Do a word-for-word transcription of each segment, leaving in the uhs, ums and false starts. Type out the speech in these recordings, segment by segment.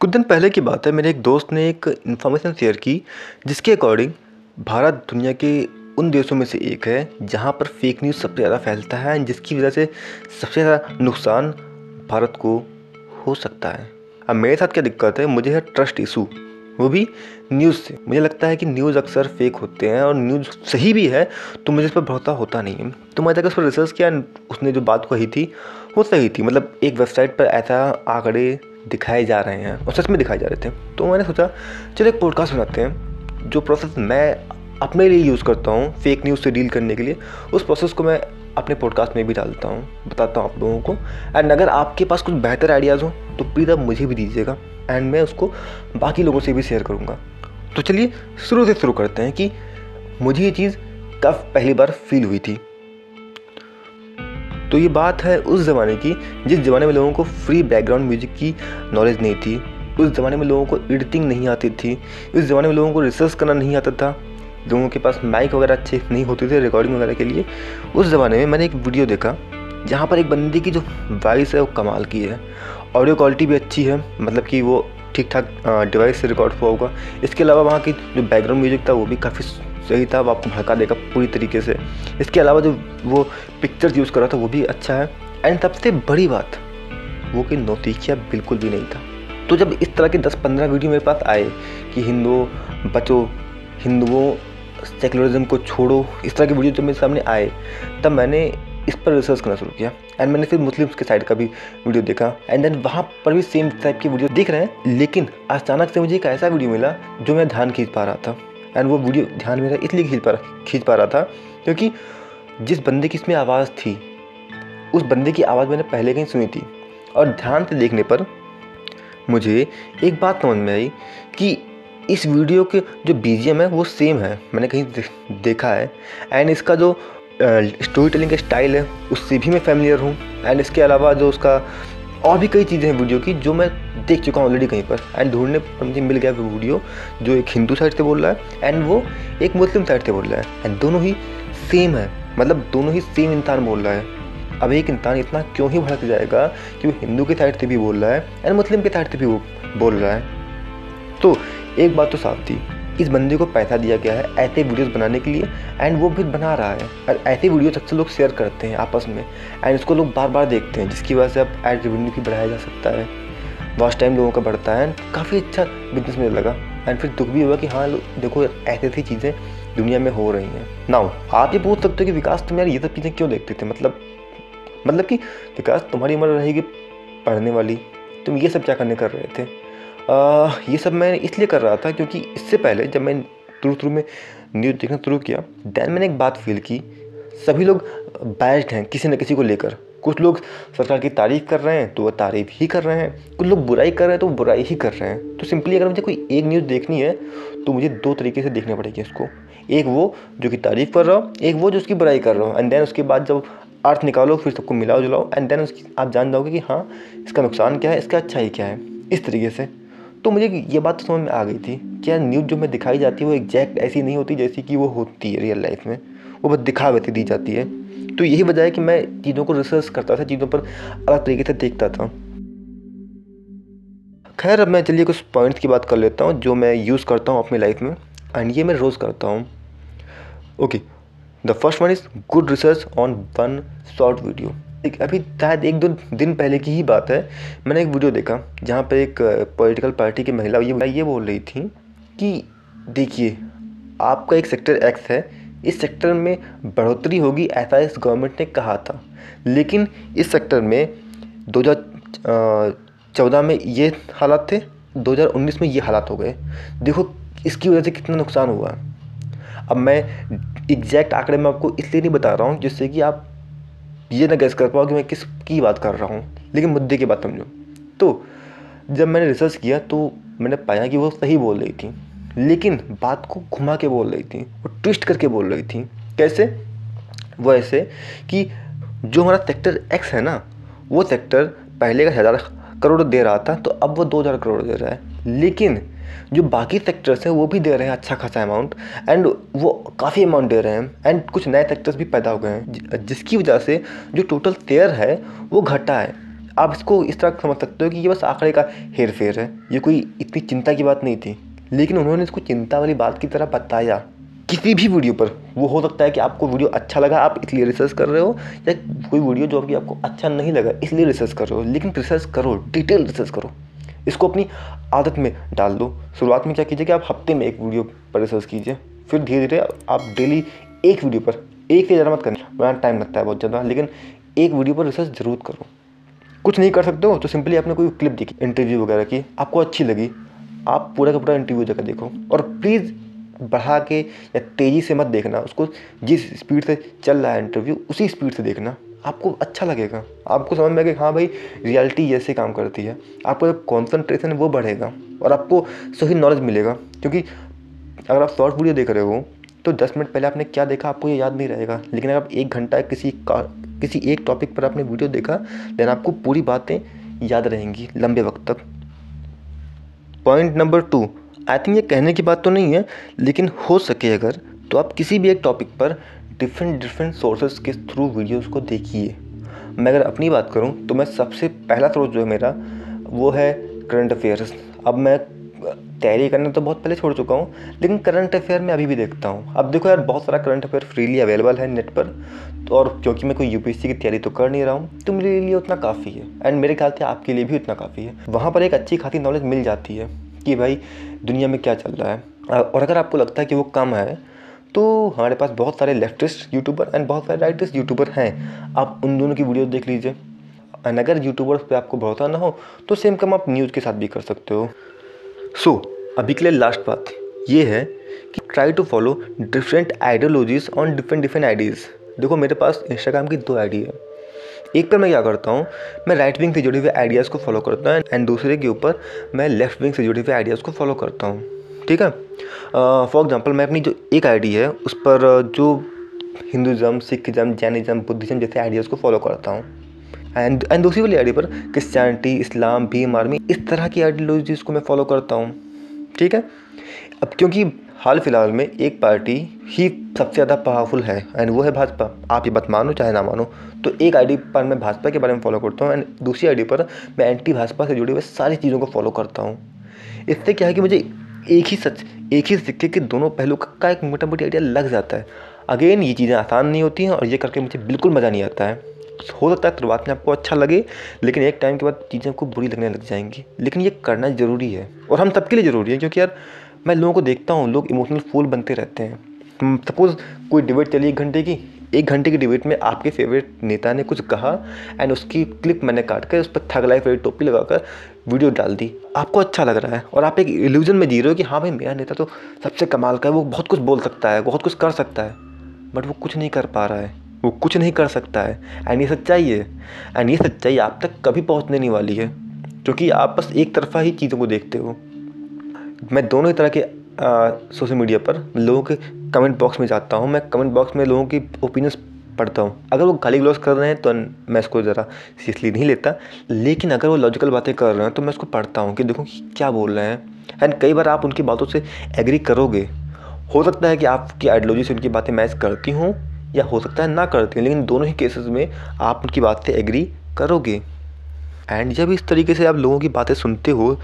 कुछ दिन पहले की बात है, मेरे एक दोस्त ने एक इन्फॉर्मेशन शेयर की जिसके अकॉर्डिंग भारत दुनिया के उन देशों में से एक है जहां पर फेक न्यूज़ सबसे ज़्यादा फैलता है, जिसकी वजह से सबसे ज़्यादा नुकसान भारत को हो सकता है। अब मेरे साथ क्या दिक्कत है, मुझे है ट्रस्ट इशू, वो भी न्यूज़ से। मुझे लगता है कि न्यूज़ अक्सर फेक होते हैं और न्यूज़ सही भी है तो मुझे इस पर भरोसा होता नहीं है। तो मैं तक उस पर रिसर्च किया, उसने जो बात कही थी वो सही थी। मतलब एक वेबसाइट पर ऐसा आंकड़े दिखाए जा रहे हैं और सच में दिखाए जा रहे थे। तो मैंने सोचा चलो एक पॉडकास्ट बनाते हैं, जो प्रोसेस मैं अपने लिए यूज़ करता हूँ फेक न्यूज़ से डील करने के लिए, उस प्रोसेस को मैं अपने पॉडकास्ट में भी डालता हूँ, बताता हूँ आप लोगों को। एंड अगर आपके पास कुछ बेहतर आइडियाज़ हो तो प्लीज़ आप मुझे भी दीजिएगा एंड मैं उसको बाकी लोगों से भी शेयर करूँगा। तो चलिए शुरू से शुरू करते हैं कि मुझे ये चीज़ कब पहली बार फील हुई थी। तो ये बात है उस ज़माने की जिस ज़माने में लोगों को फ्री बैकग्राउंड म्यूज़िक की नॉलेज नहीं थी, उस ज़माने में लोगों को एडिटिंग नहीं आती थी, उस ज़माने में लोगों को रिसर्च करना नहीं आता था, लोगों के पास माइक वगैरह अच्छे नहीं होते थे रिकॉर्डिंग वगैरह के लिए। उस ज़माने में मैंने एक वीडियो देखा जहाँ पर एक बंदे की जो वॉइस है वो कमाल की है, ऑडियो क्वालिटी भी अच्छी है, मतलब कि वो ठीक ठाक डिवाइस से रिकॉर्ड हुआ होगा। इसके अलावा वहाँ की जो बैकग्राउंड म्यूजिक था वो भी काफ़ी सही था, वो आपको भड़का देगा पूरी तरीके से। इसके अलावा जो वो पिक्चर्स यूज़ कर रहा था वो भी अच्छा है। एंड सबसे बड़ी बात वो कि नौसिखिया बिल्कुल भी नहीं था। तो जब इस तरह के दस पंद्रह वीडियो मेरे पास आए कि हिंदुओं बचो, हिंदुओं सेकुलरिज्म को छोड़ो, इस तरह के वीडियो जब मेरे सामने आए तब मैंने इस पर रिसर्च करना शुरू किया। एंड मैंने फिर मुस्लिम्स के साइड का भी वीडियो देखा एंड देन वहाँ पर भी सेम टाइप की वीडियो देख रहे हैं, लेकिन अचानक से मुझे एक ऐसा वीडियो मिला जो मैं ध्यान खींच पा रहा था। एंड वो वीडियो ध्यान मेरा इसलिए खींच पा रहा खींच पा रहा था क्योंकि जिस बंदे की इसमें आवाज़ थी उस बंदे की आवाज़ मैंने पहले कहीं सुनी थी, और ध्यान से देखने पर मुझे एक बात समझ में आई कि इस वीडियो के जो बीजीएम है वो सेम है, मैंने कहीं देखा है। एंड इसका जो स्टोरी टेलिंग का स्टाइल है उससे भी मैं फैमिलियर हूँ। एंड इसके अलावा जो उसका और भी कई चीज़ें हैं वीडियो की जो मैं देख चुका हूँ ऑलरेडी कहीं पर। एंड ढूंढने पर मुझे मिल गया वो वीडियो जो एक हिंदू साइड से बोल रहा है एंड वो एक मुस्लिम साइड से बोल रहा है, एंड दोनों ही सेम है, मतलब दोनों ही सेम इंसान बोल रहा है। अब एक इंसान इतना क्यों ही भड़क जाएगा कि वो हिंदू के साइड से भी बोल रहा है एंड मुस्लिम के साइड से भी वो बोल रहा है। तो एक बात तो साफ थी, इस बंदे को पैसा दिया गया है ऐसे वीडियोस बनाने के लिए एंड वो भी बना रहा है, और ऐसे वीडियोस अक्सर लोग शेयर करते हैं आपस में एंड उसको लोग बार बार देखते हैं, जिसकी वजह से अब एड रेवेन्यू भी बढ़ाया जा सकता है, वॉच टाइम लोगों का बढ़ता है। काफ़ी अच्छा बिजनेस मुझे लगा एंड फिर दुख भी हुआ कि हाँ देखो ऐसी ऐसी चीज़ें दुनिया में हो रही हैं। नाउ आप ये पूछ सकते हो कि विकास तुम यार ये सब चीज़ें क्यों देखते थे, मतलब मतलब कि विकास तुम्हारी उम्र रहेगी पढ़ने वाली, तुम ये सब क्या करने कर रहे थे। आ, ये सब मैं इसलिए कर रहा था क्योंकि इससे पहले जब मैं शुरू शुरू में न्यूज़ देखना शुरू किया दैन मैंने एक बात फील की, सभी लोग बैस्ड हैं किसी न किसी को लेकर। कुछ लोग सरकार की तारीफ़ कर रहे हैं तो वह तारीफ़ ही कर रहे हैं, कुछ लोग बुराई कर रहे हैं तो बुराई ही कर रहे हैं। तो सिंपली अगर मुझे कोई एक न्यूज़ देखनी है तो मुझे दो तरीके से देखना पड़ेगी उसको, एक वो जो कि तारीफ़ कर रहा हो, एक वो जो उसकी बुराई कर रहा हो। एंड देन उसके बाद जब अर्थ निकालो फिर सबको मिलाओ जुलाओ एंड देन उसकी आप जान जाओगे कि हाँ इसका नुकसान क्या है, इसका अच्छाई क्या है, इस तरीके से। तो मुझे ये बात समझ में आ गई थी कि यार न्यूज़ जो मैं दिखाई जाती है वो एग्जैक्ट ऐसी नहीं होती जैसी कि वो होती है रियल लाइफ में, वो बस दिखावे दी जाती है। तो यही वजह है कि मैं चीज़ों को रिसर्च करता था, चीज़ों पर अलग तरीके से देखता था। खैर अब मैं चलिए कुछ पॉइंट्स की बात कर लेता हूँ जो मैं यूज़ करता हूँ अपनी लाइफ में एंड ये मैं रोज़ करता हूँ। Okay, the first one is good research on one short video. एक अभी शायद एक दो दिन पहले की ही बात है, मैंने एक वीडियो देखा जहाँ पे एक पॉलिटिकल पार्टी की महिला ये ये बोल रही थी कि देखिए आपका एक सेक्टर एक्स है, इस सेक्टर में बढ़ोतरी होगी ऐसा इस गवर्नमेंट ने कहा था, लेकिन इस सेक्टर में दो हज़ार चौदह में ये हालात थे, दो हज़ार उन्नीस में ये हालात हो गए, देखो इसकी वजह से कितना नुकसान हुआ। अब मैं एग्जैक्ट आंकड़े में आपको इसलिए नहीं बता रहा हूँ जिससे कि आप ये ना गैस कर पाओ कि मैं किस की बात कर रहा हूँ, लेकिन मुद्दे की बात समझो। तो जब मैंने रिसर्च किया तो मैंने पाया कि वो सही बोल रही थी, लेकिन बात को घुमा के बोल रही थी, वो ट्विस्ट करके बोल रही थी। कैसे? वो ऐसे कि जो हमारा सेक्टर एक्स है ना, वो सेक्टर पहले का हज़ार करोड़ दे रहा था तो अब वो दो हज़ार करोड़ दे रहा है, लेकिन जो बाकी सेक्टर्स हैं वो भी दे रहे हैं अच्छा खासा अमाउंट एंड वो काफ़ी अमाउंट दे रहे हैं एंड कुछ नए सेक्टर्स भी पैदा हो गए हैं, जिसकी वजह से जो टोटल शेयर है वो घटा है। आप इसको इस तरह समझ सकते हो कि ये बस आंकड़े का हेर फेर है, ये कोई इतनी चिंता की बात नहीं थी। लेकिन उन्होंने इसको चिंता वाली बात की तरह बताया किसी भी वीडियो पर। वो हो सकता है कि आपको वीडियो अच्छा लगा, आप इसलिए रिसर्च कर रहे हो, या कोई वीडियो जो कि आपको अच्छा नहीं लगा इसलिए रिसर्च कर रहे हो। लेकिन रिसर्च करो, डिटेल रिसर्च करो, इसको अपनी आदत में डाल दो। शुरुआत में क्या कीजिए कि आप हफ्ते में एक वीडियो पर रिसर्च कीजिए, फिर धीरे धीरे आप डेली एक वीडियो पर, एक से ज़्यादा मत करना वरना टाइम लगता है बहुत ज़्यादा, लेकिन एक वीडियो पर रिसर्च ज़रूर करो। कुछ नहीं कर सकते हो तो सिंपली आपने कोई क्लिप देखी इंटरव्यू वगैरह की, आपको अच्छी लगी, आप पूरा का पूरा इंटरव्यू जगह देखो। और प्लीज़ बढ़ा के या तेज़ी से मत देखना, उसको जिस स्पीड से चल रहा है इंटरव्यू उसी स्पीड से देखना, आपको अच्छा लगेगा, आपको समझ में आएगा कि हाँ भाई रियलिटी ऐसे काम करती है। आपका जब कॉन्सनट्रेशन है वो बढ़ेगा और आपको सही नॉलेज मिलेगा। क्योंकि अगर आप शॉर्ट वीडियो देख रहे हो तो दस मिनट पहले आपने क्या देखा आपको ये याद नहीं रहेगा, लेकिन अगर आप एक घंटा किसी का किसी एक टॉपिक पर आपने वीडियो देखा देन आपको पूरी बातें याद रहेंगी लंबे वक्त तक। Point number two, I think ये कहने की बात तो नहीं है, लेकिन हो सके अगर तो आप किसी भी एक टॉपिक पर डिफरेंट डिफरेंट सोर्सेज के थ्रू वीडियोस को देखिए। मैं अगर अपनी बात करूं तो मैं सबसे पहला सोर्स जो है मेरा वो है करंट अफेयर्स। अब मैं तैयारी करना तो बहुत पहले छोड़ चुका हूं, लेकिन करंट अफेयर मैं अभी भी देखता हूं। अब देखो यार, बहुत सारा करंट अफेयर फ्रीली अवेलेबल है नेट पर, तो और क्योंकि मैं कोई यूपीएससी की तैयारी तो कर नहीं रहा हूँ तो मेरे लिए उतना काफ़ी है, एंड मेरे ख्याल से आपके लिए भी उतना काफ़ी है। वहाँ पर एक अच्छी खासी नॉलेज मिल जाती है कि भाई दुनिया में क्या चल रहा है। और अगर आपको लगता है कि वो कम है तो हमारे पास बहुत सारे लेफ्टिस्ट यूट्यूबर एंड बहुत सारे राइटिस्ट यूट्यूबर हैं, आप उन दोनों की वीडियो देख लीजिए। एंड अगर यूट्यूबर्स पे आपको भरोसा ना हो तो सेम काम आप न्यूज़ के साथ भी कर सकते हो। सो so, अभी के लिए लास्ट बात ये है कि try to follow different ideologies on different different ideas. देखो मेरे पास इंस्टाग्राम की दो आईडी है, एक पर मैं क्या करता हूँ, मैं राइट विंग से जुड़े हुए आइडियाज़ को फॉलो करता हूँ एंड दूसरे के ऊपर मैं लेफ्ट विंग से जुड़े हुए आइडियाज़ को फॉलो करता हूँ। ठीक है, फॉर uh, एग्जांपल मैं अपनी जो एक आईडी है उस पर जो हिंदुज़म, सिखिज़म, जैनिज़म, बुद्धिज़म जैसे आइडियाज़ को फॉलो करता हूँ, एंड एंड दूसरी वाली आईडी पर क्रिश्चियनिटी, इस्लाम, भीम आर्मी, इस तरह की आइडियोलॉजीज़ को मैं फॉलो करता हूँ। ठीक है, अब क्योंकि हाल फिलहाल में एक पार्टी ही सबसे ज़्यादा पावरफुल है एंड वो है भाजपा, आप ये बात मानो चाहे ना मानो, तो एक आईडी पर मैं भाजपा के बारे में फॉलो करता हूँ एंड दूसरी आईडी पर मैं एंटी भाजपा से जुड़ी हुई सारी चीज़ों को फॉलो करता हूँ। इससे क्या है कि मुझे एक ही सच, एक ही सिक्के के दोनों पहलू का एक मोटा मोटी आइडिया लग जाता है। अगेन ये चीज़ें आसान नहीं होती हैं और ये करके मुझे बिल्कुल मज़ा नहीं आता है। हो सकता है शुरुआत में आपको अच्छा लगे, लेकिन एक टाइम के बाद चीज़ें आपको बुरी लगने लग जाएंगी। लेकिन ये करना ज़रूरी है और हम सबके लिए ज़रूरी है, क्योंकि यार मैं लोगों को देखता हूँ, लोग इमोशनल फूल बनते रहते हैं। सपोज़ कोई डिबेट चली एक घंटे की, एक घंटे की डिबेट में आपके फेवरेट नेता ने कुछ कहा एंड उसकी क्लिप मैंने काट कर उस पर थग लाइफ वाली टोपी लगाकर वीडियो डाल दी, आपको अच्छा लग रहा है और आप एक इल्यूजन में जी रहे हो कि हाँ भाई मेरा नेता तो सबसे कमाल का है, वो बहुत कुछ बोल सकता है, बहुत कुछ कर सकता है, बट वो कुछ नहीं कर पा रहा है, वो कुछ नहीं कर सकता है। एंड ये सच्चाई है, एंड ये सच्चाई आप तक कभी पहुँचने नहीं वाली है, क्योंकि आप बस एक तरफा ही चीज़ों को देखते हो। मैं दोनों ही तरह के सोशल मीडिया पर लोगों के कमेंट बॉक्स में जाता हूँ, मैं कमेंट बॉक्स में लोगों की ओपिनियंस पढ़ता हूँ। अगर वो गाली गलौज कर रहे हैं तो मैं इसको ज़रा सीरियसली नहीं लेता, लेकिन अगर वो लॉजिकल बातें कर रहे हैं तो मैं उसको पढ़ता हूँ कि देखो क्या बोल रहे हैं। एंड कई बार आप उनकी बातों से एग्री करोगे, हो सकता है कि आपकी आइडियोलॉजी से उनकी बातें मैच करती हों या हो सकता है ना करती हों, लेकिन दोनों ही केसेस में आप उनकी बात से एग्री करोगे। एंड जब इस तरीके से आप लोगों की बातें सुनते हो,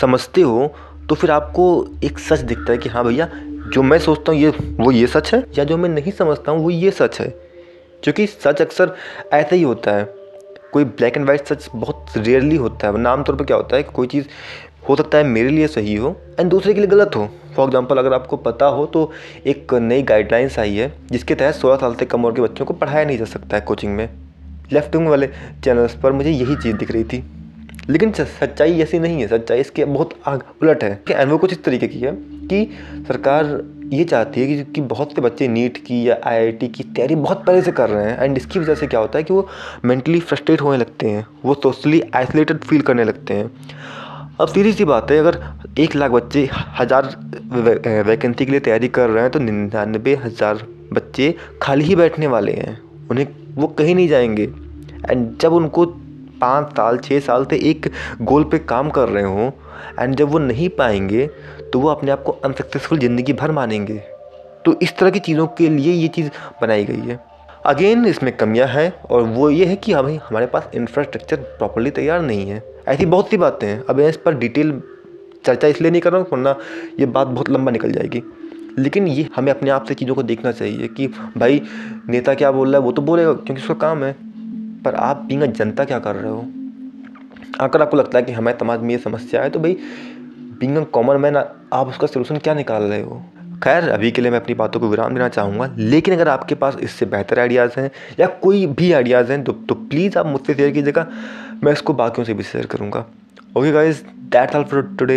समझते हो, तो फिर आपको एक सच दिखता है कि हाँ भैया जो मैं सोचता हूँ ये वो ये सच है, या जो मैं नहीं समझता हूँ वो ये सच है। क्योंकि सच अक्सर ऐसा ही होता है, कोई ब्लैक एंड वाइट सच बहुत रेयरली होता है। आम तौर पर क्या होता है कि कोई चीज़ हो सकता है मेरे लिए सही हो एंड दूसरे के लिए गलत हो। फॉर एग्जांपल अगर आपको पता हो तो एक नई गाइडलाइंस आई है जिसके तहत सोलह साल से कम उम्र के बच्चों को पढ़ाया नहीं जा सकता है कोचिंग में। लेफ्ट विंग वाले चैनल्स पर मुझे यही चीज़ दिख रही थी, लेकिन सच्चाई ऐसी नहीं है, सच्चाई इसके बहुत आग उलट है। एंड वो कुछ इस तरीके की है कि सरकार ये चाहती है कि, कि बहुत से बच्चे नीट की या आईआईटी की तैयारी बहुत पहले से कर रहे हैं एंड इसकी वजह से क्या होता है कि वो मेंटली फ्रस्ट्रेट होने लगते हैं, वो सोशली आइसोलेटेड फील करने लगते हैं। अब सीधी सी बात है, अगर एक लाख बच्चे हज़ार वे, वैकेंसी के लिए तैयारी कर रहे हैं तो निन्यानवे हज़ार बच्चे खाली ही बैठने वाले हैं, उन्हें वो कहीं नहीं जाएंगे। एंड जब उनको पाँच साल छः साल से एक गोल पे काम कर रहे हों एंड जब वो नहीं पाएंगे तो वो अपने आप को अनसक्सेसफुल ज़िंदगी भर मानेंगे। तो इस तरह की चीज़ों के लिए ये चीज़ बनाई गई है। अगेन इसमें कमियां हैं और वो ये है कि हमें हमारे पास इंफ्रास्ट्रक्चर प्रॉपर्ली तैयार नहीं है। ऐसी बहुत सी बातें हैं। अब इस पर डिटेल चर्चा इसलिए नहीं कर रहा हूँ वरना ये बात बहुत लंबा निकल जाएगी, लेकिन ये हमें अपने आप से चीज़ों को देखना चाहिए कि भाई नेता क्या बोल रहा है वो तो बोलेगा क्योंकि उसका काम है, पर आप बींग जनता क्या कर रहे हो। अगर आपको लगता है कि हमारे समाज में ये समस्या है तो भाई बींग अ कॉमन मैन आप उसका सोल्यूशन क्या निकाल रहे हो। खैर अभी के लिए मैं अपनी बातों को विराम देना चाहूँगा, लेकिन अगर आपके पास इससे बेहतर आइडियाज़ हैं या कोई भी आइडियाज़ हैं तो, तो प्लीज़ आप मुझसे शेयर कीजिएगा, मैं इसको बाकियों से भी शेयर करूँगा। Okay guys, that's all for today.